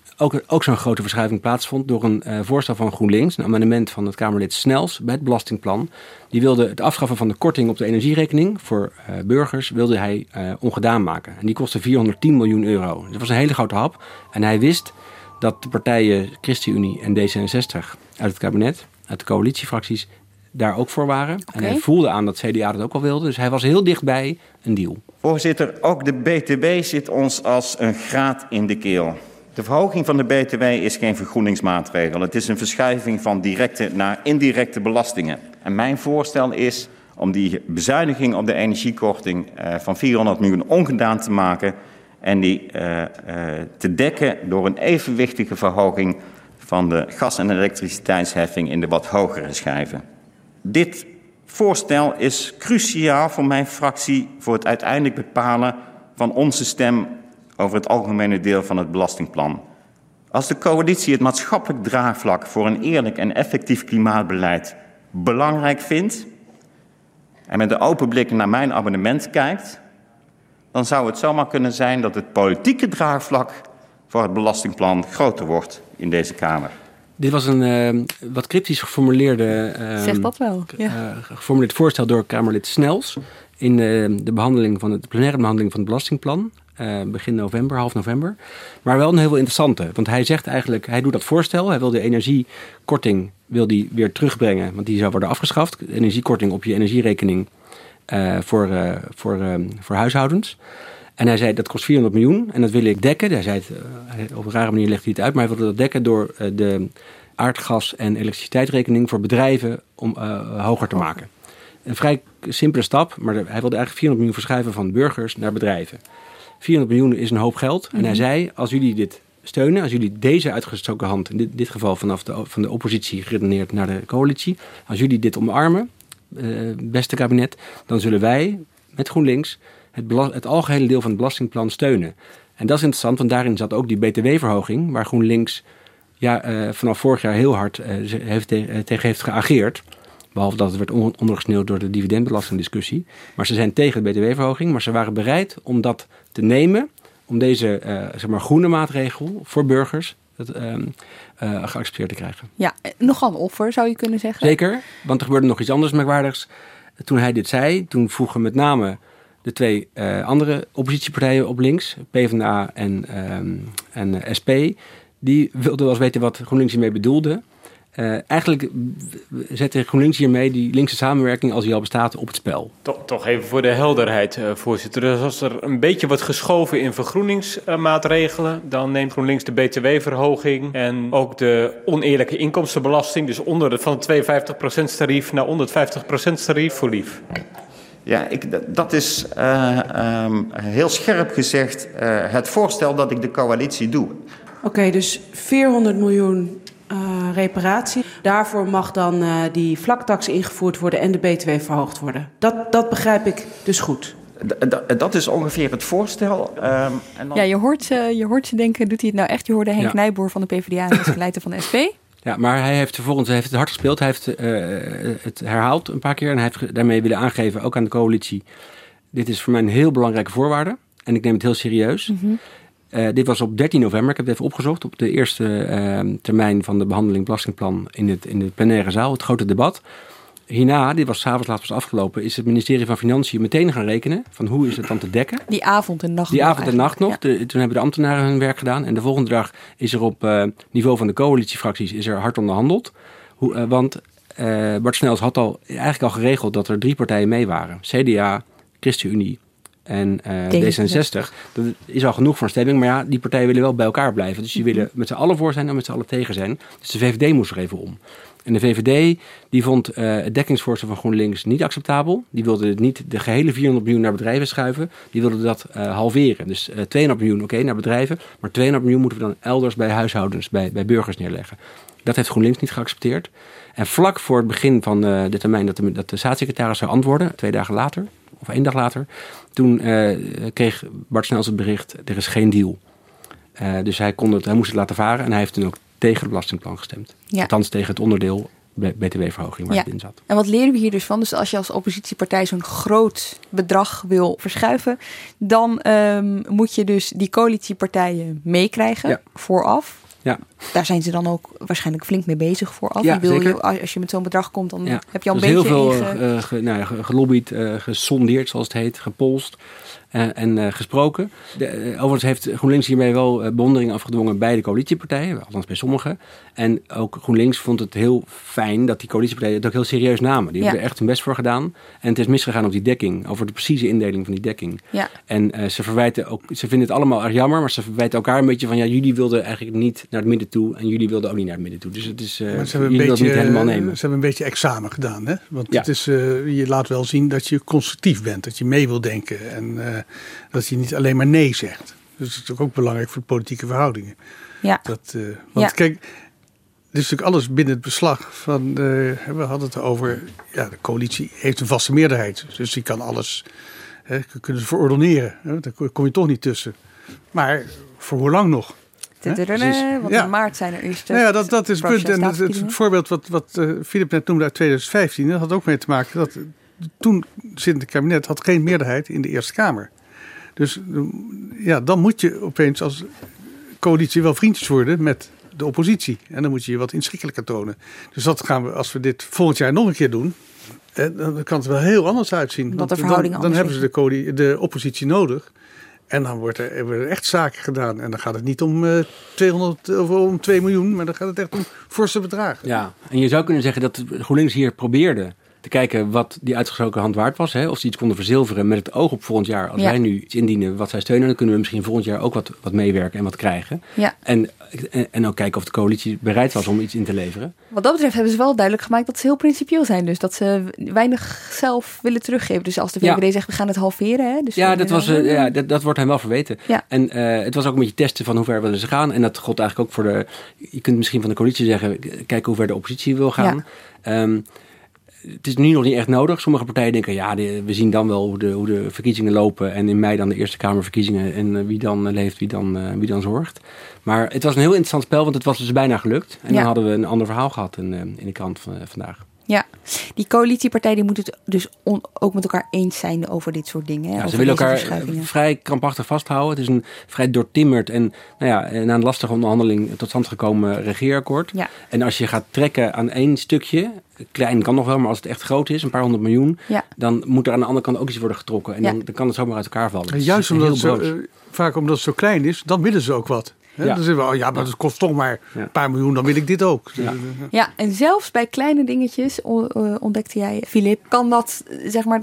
ook zo'n grote verschuiving plaatsvond door een voorstel van GroenLinks, een amendement van het Kamerlid Snels bij het belastingplan. Die wilde het afschaffen van de korting op de energierekening voor burgers, wilde hij ongedaan maken. En die kostte 410 miljoen euro. Dat was een hele grote hap. En hij wist dat de partijen ChristenUnie en D66 uit het kabinet, uit de coalitiefracties, daar ook voor waren. Okay. En hij voelde aan dat CDA dat ook al wilde. Dus hij was heel dichtbij een deal. Voorzitter, ook de BTW zit ons als een graat in de keel. De verhoging van de BTW is geen vergroeningsmaatregel. Het is een verschuiving van directe naar indirecte belastingen. En mijn voorstel is om die bezuiniging op de energiekorting van 400 miljoen ongedaan te maken en die te dekken door een evenwichtige verhoging van de gas- en elektriciteitsheffing in de wat hogere schijven. Dit voorstel is cruciaal voor mijn fractie voor het uiteindelijk bepalen van onze stem over het algemene deel van het belastingplan. Als de coalitie het maatschappelijk draagvlak voor een eerlijk en effectief klimaatbeleid belangrijk vindt en met een open blik naar mijn abonnement kijkt, dan zou het zomaar kunnen zijn dat het politieke draagvlak voor het belastingplan groter wordt in deze Kamer. Dit was een wat cryptisch geformuleerd voorstel door Kamerlid Snels in de plenaire behandeling van het belastingplan. Begin november, half november. Maar wel een heel interessante. Want hij zegt eigenlijk, hij doet dat voorstel. Hij wil de energiekorting weer terugbrengen. Want die zou worden afgeschaft. De energiekorting op je energierekening voor huishoudens. En hij zei, dat kost 400 miljoen en dat wil ik dekken. Hij zei het, op een rare manier legt hij het uit, maar hij wilde dat dekken door de aardgas- en elektriciteitsrekening voor bedrijven om hoger te maken. Een vrij simpele stap, maar hij wilde eigenlijk 400 miljoen verschuiven van burgers naar bedrijven. 400 miljoen is een hoop geld. Mm-hmm. En hij zei, als jullie dit steunen, als jullie deze uitgestoken hand, in dit geval vanaf van de oppositie geredeneerd naar de coalitie, als jullie dit omarmen, beste kabinet, dan zullen wij met GroenLinks het algehele deel van het belastingplan steunen. En dat is interessant, want daarin zat ook die BTW-verhoging, waar GroenLinks vanaf vorig jaar heel hard tegen heeft geageerd. Behalve dat het werd ondergesneeuwd door de dividendbelastingdiscussie. Maar ze zijn tegen de BTW-verhoging, maar ze waren bereid om dat te nemen, om deze groene maatregel voor burgers geaccepteerd te krijgen. Ja, nogal een offer, zou je kunnen zeggen. Zeker, want er gebeurde nog iets anders merkwaardigs. Toen hij dit zei, toen vroegen met name de 2 andere oppositiepartijen op links, PvdA en SP, die wilden wel eens weten wat GroenLinks hiermee bedoelde. Eigenlijk zette GroenLinks hiermee die linkse samenwerking, als die al bestaat, op het spel. Toch even voor de helderheid, voorzitter. Dus als er een beetje wordt geschoven in vergroeningsmaatregelen, dan neemt GroenLinks de btw-verhoging en ook de oneerlijke inkomstenbelasting, dus van het 52% tarief naar onder het 50% tarief voor lief. Ja, dat is heel scherp gezegd het voorstel dat ik de coalitie doe. Oké, dus 400 miljoen reparatie. Daarvoor mag dan die vlaktax ingevoerd worden en de BTW verhoogd worden. Dat begrijp ik dus goed. Dat is ongeveer het voorstel. En dan... Ja, je hoort ze denken, doet hij het nou echt? Je hoorde Henk Nijboer van de PvdA en de leider van de SP. Ja, maar hij heeft vervolgens heeft het hard gespeeld. Hij heeft het herhaald een paar keer. En hij heeft daarmee willen aangeven, ook aan de coalitie, dit is voor mij een heel belangrijke voorwaarde. En ik neem het heel serieus. Mm-hmm. Dit was op 13 november, ik heb het even opgezocht, op de eerste termijn van de behandeling belastingplan in de plenaire zaal, het grote debat. Hierna, dit was 's avonds laat was afgelopen, is het ministerie van Financiën meteen gaan rekenen van hoe is het dan te dekken. Die avond en nacht nog. Ja. Toen hebben de ambtenaren hun werk gedaan. En de volgende dag is er op niveau van de coalitiefracties is er hard onderhandeld. Want Bart Snels had eigenlijk al geregeld dat er drie partijen mee waren. CDA, ChristenUnie en D66. Dat is al genoeg voor een stemming. Maar ja, die partijen willen wel bij elkaar blijven. Dus die willen met z'n allen voor zijn en met z'n allen tegen zijn. Dus de VVD moest er even om. En de VVD die vond het dekkingsvoorstel van GroenLinks niet acceptabel. Die wilde niet de gehele 400 miljoen naar bedrijven schuiven. Die wilde dat halveren. Dus 2,5 miljoen naar bedrijven. Maar 2,5 miljoen moeten we dan elders bij huishoudens, bij burgers neerleggen. Dat heeft GroenLinks niet geaccepteerd. En vlak voor het begin van de termijn dat de staatssecretaris zou antwoorden, 2 dagen later of 1 dag later, toen kreeg Bart Snels het bericht, er is geen deal. Dus hij moest het laten varen en hij heeft toen ook tegen het belastingplan gestemd. Ja. Althans tegen het onderdeel BTW-verhoging waar het in zat. En wat leren we hier dus van? Dus als je als oppositiepartij zo'n groot bedrag wil verschuiven, dan moet je dus die coalitiepartijen meekrijgen vooraf. Ja. Daar zijn ze dan ook waarschijnlijk flink mee bezig vooraf. Ja, zeker. Als je met zo'n bedrag komt, dan heb je al een beetje heel veel gelobbyd, gesondeerd, zoals het heet, gepolst en gesproken. Overigens heeft GroenLinks hiermee wel bewondering afgedwongen bij de coalitiepartijen, althans bij sommigen. En ook GroenLinks vond het heel fijn dat die coalitiepartijen het ook heel serieus namen. Die hebben er echt hun best voor gedaan. En het is misgegaan op die dekking, over de precieze indeling van die dekking. Ja. En ze vinden het allemaal erg jammer, maar ze verwijten elkaar een beetje van, jullie wilden eigenlijk niet naar het midden toe en jullie wilden ook niet naar het midden toe. Dus het is, dat niet helemaal nemen. Ze hebben een beetje examen gedaan, hè? Want het is, je laat wel zien dat je constructief bent, dat je mee wil denken en dat je niet alleen maar nee zegt. Dus dat is ook belangrijk voor de politieke verhoudingen. Ja. Kijk, het is natuurlijk alles binnen het beslag van, we hadden het over, de coalitie heeft een vaste meerderheid, dus die kan alles, kunnen ze verordoneren. Daar kom je toch niet tussen. Maar voor hoe lang nog? Want in maart zijn er eerst. Dat is het punt. En het voorbeeld wat Philip net noemde uit 2015, dat had ook mee te maken dat toen zittende kabinet had geen meerderheid in de Eerste Kamer. Dus dan moet je opeens als coalitie wel vriendjes worden met de oppositie. En dan moet je je wat inschikkelijker tonen. Dus dat gaan we, als we dit volgend jaar nog een keer doen, dan kan het wel heel anders uitzien. Want dan hebben ze de oppositie nodig. En dan worden er echt zaken gedaan. En dan gaat het niet om 200 of om 2 miljoen, maar dan gaat het echt om forse bedragen. Ja, en je zou kunnen zeggen dat GroenLinks hier probeerde te kijken wat die uitgestoken hand waard was. Hè? Of ze iets konden verzilveren met het oog op volgend jaar. Als wij nu iets indienen wat zij steunen, dan kunnen we misschien volgend jaar ook wat meewerken en wat krijgen. Ja. En ook kijken of de coalitie bereid was om iets in te leveren. Wat dat betreft hebben ze wel duidelijk gemaakt dat ze heel principieel zijn. Dus dat ze weinig zelf willen teruggeven. Dus als de VVD zegt, we gaan het halveren. Hè? Dus dat wordt hem wel verweten. Ja. En het was ook een beetje testen van hoe ver willen ze gaan. En dat gold eigenlijk ook voor de, je kunt misschien van de coalitie zeggen, kijken hoe ver de oppositie wil gaan. Ja. Het is nu nog niet echt nodig. Sommige partijen denken, we zien dan wel hoe de verkiezingen lopen. En in mei dan de Eerste Kamerverkiezingen. En wie dan leeft, wie dan zorgt. Maar het was een heel interessant spel, want het was dus bijna gelukt. En dan hadden we een ander verhaal gehad in de krant vandaag. Ja, die coalitiepartijen moeten het dus ook met elkaar eens zijn over dit soort dingen. Hè? Ja, ze willen elkaar vrij krampachtig vasthouden. Het is een vrij doortimmerd en na een lastige onderhandeling tot stand gekomen regeerakkoord. Ja. En als je gaat trekken aan één stukje, klein kan nog wel, maar als het echt groot is, een paar honderd miljoen, dan moet er aan de andere kant ook iets worden getrokken. En dan kan het zomaar uit elkaar vallen. En juist omdat het vaak omdat het zo klein is, dan willen ze ook wat. Ja. Dan zeggen we, maar dat kost toch maar een paar miljoen, dan wil ik dit ook. Ja, en zelfs bij kleine dingetjes, ontdekte jij, Philip, kan dat, zeg maar,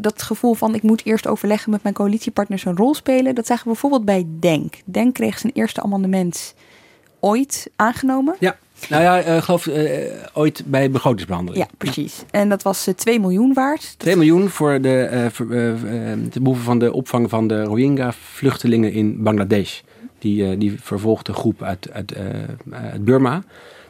dat gevoel van ik moet eerst overleggen met mijn coalitiepartners een rol spelen. Dat zagen we bijvoorbeeld bij Denk. Denk kreeg zijn eerste amendement ooit aangenomen. Ja. Ooit bij begrotingsbehandeling. Ja, precies. En dat was 2 miljoen waard. 2 miljoen voor de behoefte van de opvang van de Rohingya-vluchtelingen in Bangladesh. Die vervolgde groep uit Burma.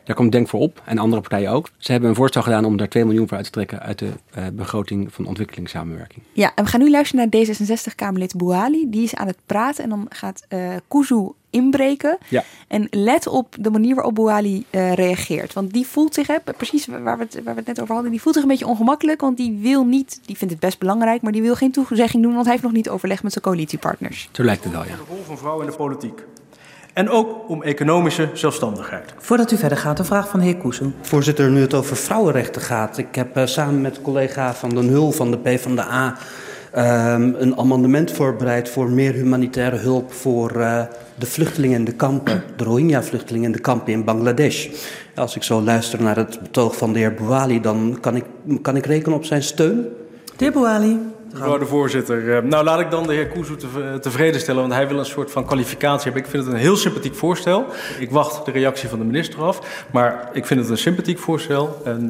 Daar komt Denk voor op. En andere partijen ook. Ze hebben een voorstel gedaan om daar 2 miljoen voor uit te trekken uit de begroting van ontwikkelingssamenwerking. Ja, en we gaan nu luisteren naar D66-Kamerlid Bouali. Die is aan het praten. En dan gaat Kuzu inbreken. Ja. En let op de manier waarop Bouali reageert. Want die voelt zich, precies waar we het net over hadden, die voelt zich een beetje ongemakkelijk. Want die wil niet, die vindt het best belangrijk, maar die wil geen toezegging doen. Want hij heeft nog niet overlegd met zijn coalitiepartners. Zo lijkt het wel, ja. De rol van vrouwen in de politiek. En ook om economische zelfstandigheid. Voordat u verder gaat, een vraag van de heer Koesen. Voorzitter, nu het over vrouwenrechten gaat. Ik heb samen met collega Van den Hul van de PvdA een amendement voorbereid voor meer humanitaire hulp voor de vluchtelingen in de kampen, de Rohingya-vluchtelingen in de kampen in Bangladesh. Als ik zo luister naar het betoog van de heer Bouali, dan kan ik rekenen op zijn steun. De heer Bouali. Mevrouw de voorzitter, nou laat ik dan de heer Koesu tevreden stellen, want hij wil een soort van kwalificatie hebben. Ik vind het een heel sympathiek voorstel. Ik wacht de reactie van de minister af, maar ik vind het een sympathiek voorstel. En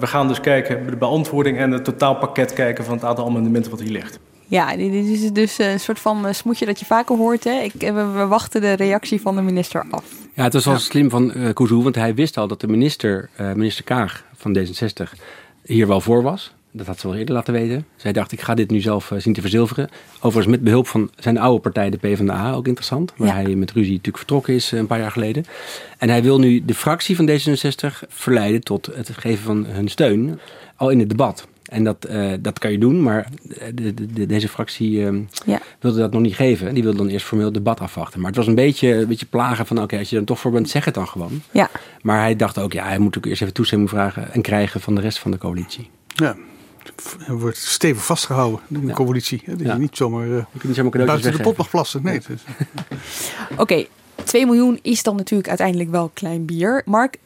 we gaan dus kijken, de beantwoording en het totaalpakket kijken van het aantal amendementen wat hier ligt. Ja, dit is dus een soort van smoetje dat je vaker hoort. Hè? We wachten de reactie van de minister af. Ja, het was wel slim van Koesu, want hij wist al dat de minister Kaag van D66 hier wel voor was. Dat had ze wel eerder laten weten. Zij dacht, ik ga dit nu zelf zien te verzilveren. Overigens met behulp van zijn oude partij, de PvdA, ook interessant. Waar hij met ruzie natuurlijk vertrokken is een paar jaar geleden. En hij wil nu de fractie van D66 verleiden tot het geven van hun steun. Al in het debat. En dat kan je doen, maar deze fractie wilde dat nog niet geven. Die wilde dan eerst formeel het debat afwachten. Maar het was een beetje plagen van, oké, als je er toch voor bent, zeg het dan gewoon. Ja. Maar hij dacht ook, hij moet ook eerst even toestemming vragen en krijgen van de rest van de coalitie. Ja. Er wordt stevig vastgehouden door de coalitie. Dat je niet zomaar buiten de pot mag plassen. Nee. Oké, 2 miljoen is dan natuurlijk uiteindelijk wel klein bier. Mark,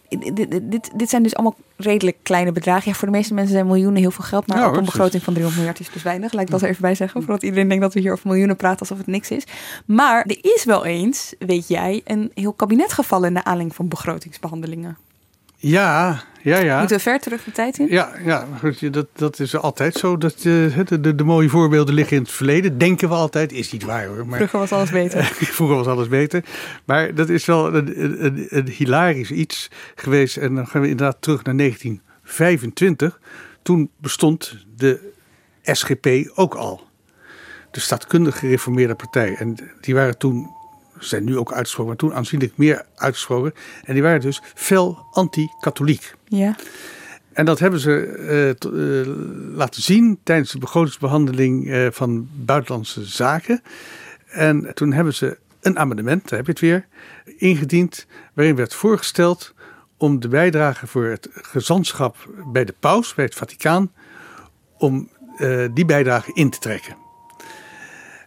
dit zijn dus allemaal redelijk kleine bedragen. Ja, voor de meeste mensen zijn miljoenen heel veel geld. Maar op een begroting van 300 miljard is dus weinig. Laat ik dat er even bij zeggen. Voordat iedereen denkt dat we hier over miljoenen praten alsof het niks is. Maar er is wel eens, weet jij, een heel kabinet gevallen naar aanleiding van begrotingsbehandelingen. Ja. Moeten we ver terug de tijd in? Ja, dat is altijd zo. Dat de mooie voorbeelden liggen in het verleden. Denken we altijd, is niet waar hoor. Maar, vroeger was alles beter. Maar dat is wel een hilarisch iets geweest. En dan gaan we inderdaad terug naar 1925. Toen bestond de SGP ook al. De staatkundig gereformeerde partij. En die waren toen... Ze zijn nu ook uitgesproken, maar toen aanzienlijk meer uitgesproken. En die waren dus fel anti-katholiek. Ja. En dat hebben ze laten zien tijdens de begrotingsbehandeling van Buitenlandse Zaken. En toen hebben ze een amendement, daar heb je het weer, ingediend. Waarin werd voorgesteld om de bijdrage voor het gezantschap bij de paus, bij het Vaticaan. Om die bijdrage in te trekken.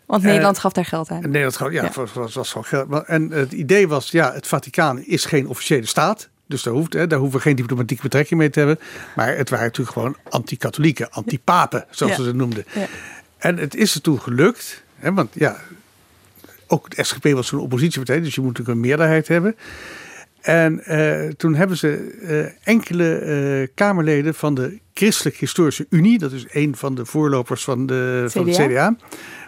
Want Nederland gaf daar geld aan. Nederland gaf, was gewoon geld. En het idee was, het Vaticaan is geen officiële staat. Dus daar hoeven we geen diplomatieke betrekking mee te hebben. Maar het waren natuurlijk gewoon anti-katholieken, anti-papen, zoals ze het noemden. Ja. En het is er toen gelukt. Hè, want ook de SGP was zo'n oppositiepartij. Dus je moet natuurlijk een meerderheid hebben. En toen hebben ze enkele Kamerleden van de Christelijk Historische Unie. Dat is een van de voorlopers van de CDA.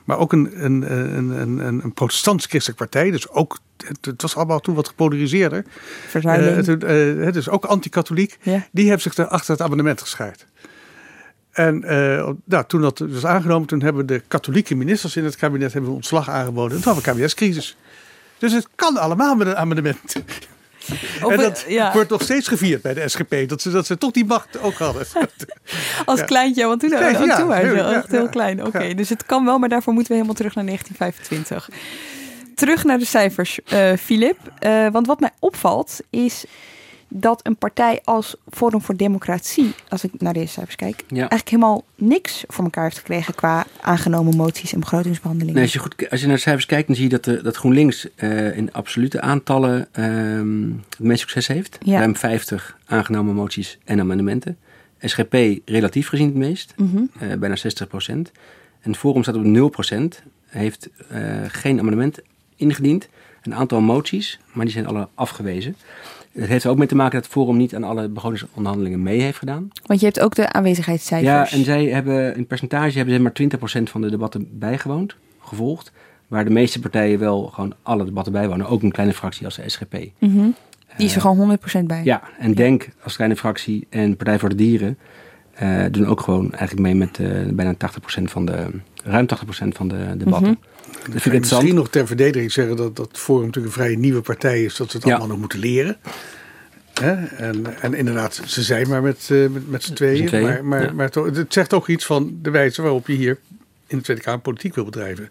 Maar ook een protestants-christelijke partij. Dus ook, het was allemaal toen wat gepolariseerder. Dus ook anti-katholiek. Ja. Die hebben zich achter het amendement geschaard. En toen dat was aangenomen, toen hebben de katholieke ministers in het kabinet ontslag aangeboden. En toen hadden we kabinetscrisis. Dus het kan allemaal met een amendement. En dat wordt nog steeds gevierd bij de SGP. Dat ze toch die macht ook hadden. Als kleintje, want toen waren ze heel klein. Oké, dus het kan wel, maar daarvoor moeten we helemaal terug naar 1925. Terug naar de cijfers, Philip. Want wat mij opvalt is dat een partij als Forum voor Democratie, als ik naar deze cijfers kijk, eigenlijk helemaal niks voor elkaar heeft gekregen qua aangenomen moties en begrotingsbehandelingen. Nee, als je naar de cijfers kijkt, dan zie je dat GroenLinks in absolute aantallen het meest succes heeft. Ja. Ruim 50 aangenomen moties en amendementen. SGP relatief gezien het meest, bijna 60%. En Forum staat op 0%, heeft geen amendement ingediend. Een aantal moties, maar die zijn alle afgewezen. Het heeft er ook mee te maken dat het Forum niet aan alle begrotingsonderhandelingen mee heeft gedaan. Want je hebt ook de aanwezigheidscijfers. Ja, en zij hebben in percentage maar 20% van de debatten gevolgd. Waar de meeste partijen wel gewoon alle debatten bijwonen. Ook een kleine fractie als de SGP. Mm-hmm. Die is er gewoon 100% bij. Ja, en DENK als kleine fractie en Partij voor de Dieren doen ook gewoon eigenlijk mee met ruim 80% van de debatten. Mm-hmm. Dus ik misschien nog ter verdediging zeggen dat Forum natuurlijk een vrij nieuwe partij is, dat ze het allemaal nog moeten leren. En inderdaad, ze zijn maar met z'n tweeën. Maar het zegt ook iets van de wijze waarop je hier in de Tweede Kamer politiek wil bedrijven. En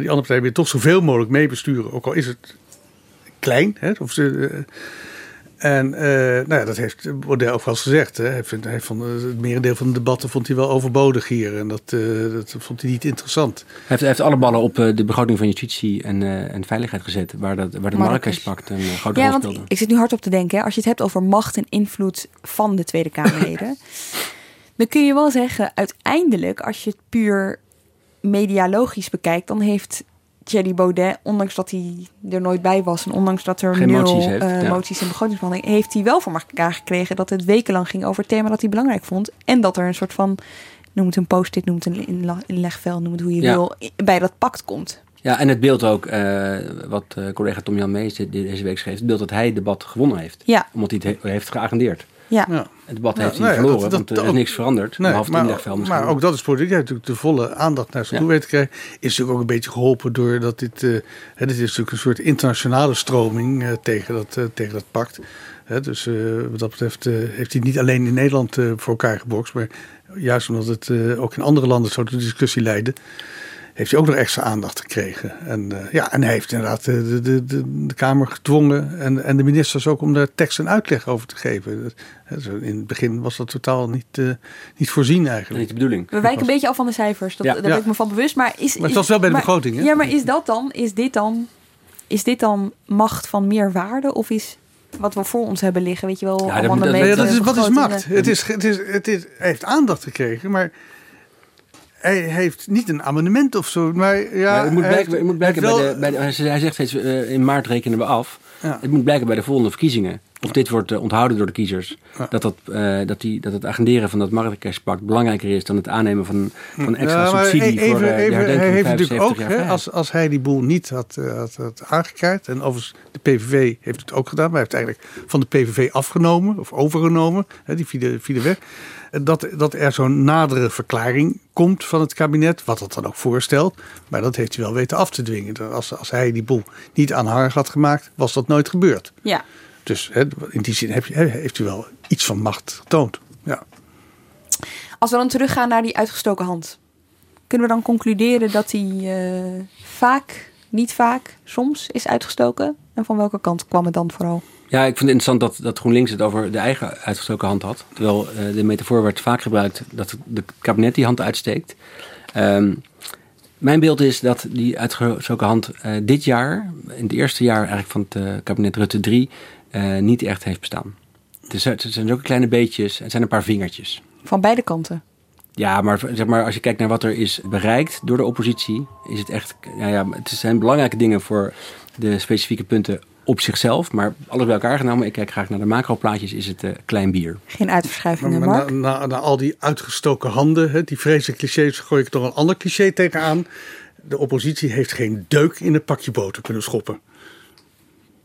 die andere partijen willen toch zoveel mogelijk meebesturen, ook al is het klein. Dat heeft Baudet ook wel eens gezegd. Hè. Hij vond het merendeel van de debatten vond hij wel overbodig hier. En dat vond hij niet interessant. Hij heeft alle ballen op de begroting van justitie en veiligheid gezet. Waar de Marrakesh-pact een grote rol speelde. Ik zit nu hardop te denken. Hè. Als je het hebt over macht en invloed van de Tweede Kamerleden. Dan kun je wel zeggen, uiteindelijk, als je het puur medialogisch bekijkt, dan heeft Thierry Baudet, ondanks dat hij er nooit bij was en ondanks dat er geen moties en begrotingsbehandeling, heeft hij wel voor elkaar gekregen dat het wekenlang ging over het thema dat hij belangrijk vond. En dat er een soort van, noem het een post-it, noem het een inlegvel, noem het hoe je wil, bij dat pact komt. Ja, en het beeld ook, wat collega Tom-Jan Mees deze week schreef, het beeld dat hij het debat gewonnen heeft. Ja. Omdat hij het heeft geagendeerd. Ja. Het debat heeft hij verloren, want er is niks veranderd. Maar ook dat is politiek. Hij heeft natuurlijk de volle aandacht naar zijn toe weten te krijgen. Is natuurlijk ook een beetje geholpen door dat dit is natuurlijk een soort internationale stroming tegen dat pact. Dus wat dat betreft heeft hij niet alleen in Nederland voor elkaar gebokst. Maar juist omdat het ook in andere landen zo tot discussie leidde, heeft hij ook nog extra aandacht gekregen. En hij heeft inderdaad de Kamer gedwongen en de ministers ook om daar tekst en uitleg over te geven. In het begin was dat totaal niet voorzien eigenlijk. Niet de bedoeling. We wijken een beetje af van de cijfers, daar ben ik me van bewust. Maar het was wel bij de begroting. Hè? Ja, maar is dit dan macht van meer waarde of is wat we voor ons hebben liggen, weet je wel? Ja, wat is macht? Het heeft aandacht gekregen, maar hij heeft niet een amendement of zo, maar ja. Hij zegt steeds, in maart rekenen we af. Ja. Het moet blijken bij de volgende verkiezingen. Of dit wordt onthouden door de kiezers. Ja. Dat het agenderen van dat Marrakesh-pact belangrijker is dan het aannemen van extra subsidie voor de herdenking hij heeft natuurlijk ook, hè, als hij die boel niet had aangekaart. En overigens, de PVV heeft het ook gedaan. Maar hij heeft eigenlijk van de PVV afgenomen of overgenomen. Hè, die via de weg. Dat er zo'n nadere verklaring komt van het kabinet, wat dat dan ook voorstelt. Maar dat heeft hij wel weten af te dwingen. Als hij die boel niet aanhangig had gemaakt, was dat nooit gebeurd. Ja. Dus in die zin heeft hij wel iets van macht getoond. Ja. Als we dan teruggaan naar die uitgestoken hand, kunnen we dan concluderen dat hij vaak, niet vaak, soms is uitgestoken? En van welke kant kwam het dan vooral? Ja, ik vind het interessant dat GroenLinks het over de eigen uitgestoken hand had. Terwijl de metafoor werd vaak gebruikt dat het kabinet die hand uitsteekt. Mijn beeld is dat die uitgestoken hand dit jaar, in het eerste jaar eigenlijk van het kabinet Rutte III, niet echt heeft bestaan. Het zijn ook kleine beetjes, het zijn een paar vingertjes. Van beide kanten? Ja, maar, zeg maar als je kijkt naar wat er is bereikt door de oppositie, is het echt, het zijn belangrijke dingen voor de specifieke punten op zichzelf, maar alles bij elkaar genomen. Ik kijk graag naar de macroplaatjes, is het klein bier. Geen uitverschuivingen, Mark? Na al die uitgestoken handen, die vreselijke clichés, gooi ik toch een ander cliché tegenaan. De oppositie heeft geen deuk in een pakje boter kunnen schoppen.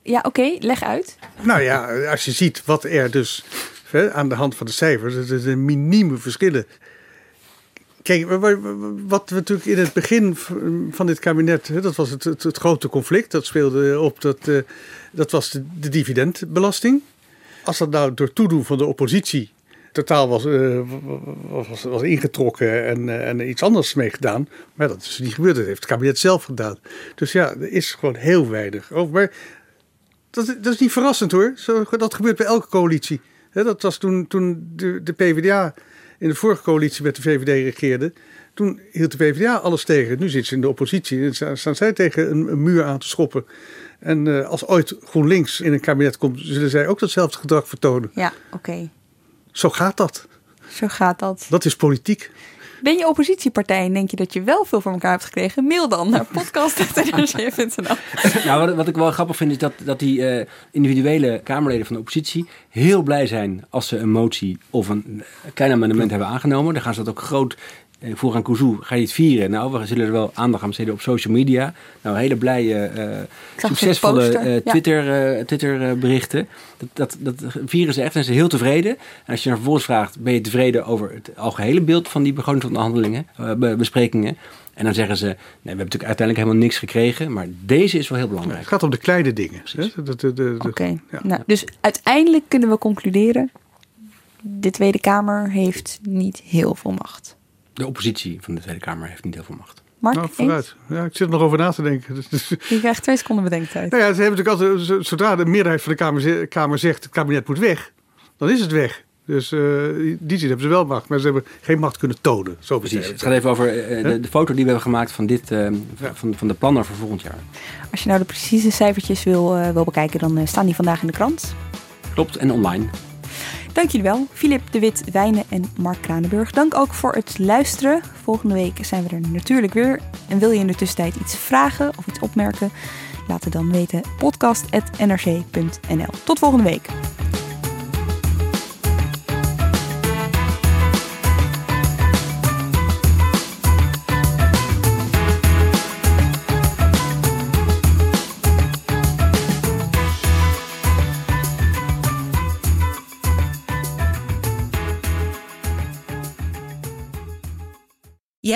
Ja, oké, leg uit. Nou ja, als je ziet wat er dus aan de hand van de cijfers, het is een minieme verschillen. Kijk, wat we natuurlijk in het begin van dit kabinet, dat was het grote conflict, dat speelde op, dat was de dividendbelasting. Als dat nou door toedoen van de oppositie totaal was ingetrokken en iets anders mee gedaan, maar dat is niet gebeurd, dat heeft het kabinet zelf gedaan. Dus ja, er is gewoon heel weinig over. Maar dat is niet verrassend hoor, dat gebeurt bij elke coalitie. Dat was toen de PvdA in de vorige coalitie met de VVD regeerde. Toen hield de PvdA alles tegen. Nu zit ze in de oppositie en staan zij tegen een muur aan te schoppen. En als ooit GroenLinks in een kabinet komt, zullen zij ook datzelfde gedrag vertonen. Ja, oké. Zo gaat dat. Zo gaat dat. Dat is politiek. Ben je oppositiepartij en denk je dat je wel veel voor elkaar hebt gekregen? Mail dan naar podcast.nrc.nl. Nou, wat ik wel grappig vind is dat die individuele Kamerleden van de oppositie heel blij zijn als ze een motie of een klein amendement hebben aangenomen. Dan gaan ze dat ook groot voor aan Kouzou, ga je het vieren? Nou, we zullen er wel aandacht aan besteden op social media. Nou, hele blije, succesvolle Twitterberichten. Dat vieren ze echt en ze zijn heel tevreden. En als je naar vervolgens vraagt, ben je tevreden over het algehele beeld van die begrotingsonderhandelingen, besprekingen? En dan zeggen ze, nee, we hebben natuurlijk uiteindelijk helemaal niks gekregen, maar deze is wel heel belangrijk. Ja, het gaat om de kleine dingen. Oké. Ja. Nou, dus uiteindelijk kunnen we concluderen, de Tweede Kamer heeft niet heel veel macht. De oppositie van de Tweede Kamer heeft niet heel veel macht. Mark, nou, vooruit. Ja, ik zit er nog over na te denken. Je krijgt 2 seconden bedenktijd. Nou ja, ze hebben natuurlijk altijd, zodra de meerderheid van de Kamer zegt, het kabinet moet weg, dan is het weg. Dus die zin hebben ze wel macht, maar ze hebben geen macht kunnen tonen. Zo precies. Het gaat even over de foto die we hebben gemaakt van, van de plannen voor volgend jaar. Als je nou de precieze cijfertjes wil bekijken, dan staan die vandaag in de krant. Klopt, en online. Dank jullie wel, Philip de Witwijnen en Mark Kranenburg. Dank ook voor het luisteren. Volgende week zijn we er natuurlijk weer. En wil je in de tussentijd iets vragen of iets opmerken? Laat het dan weten. podcast@nrc.nl. Tot volgende week. Je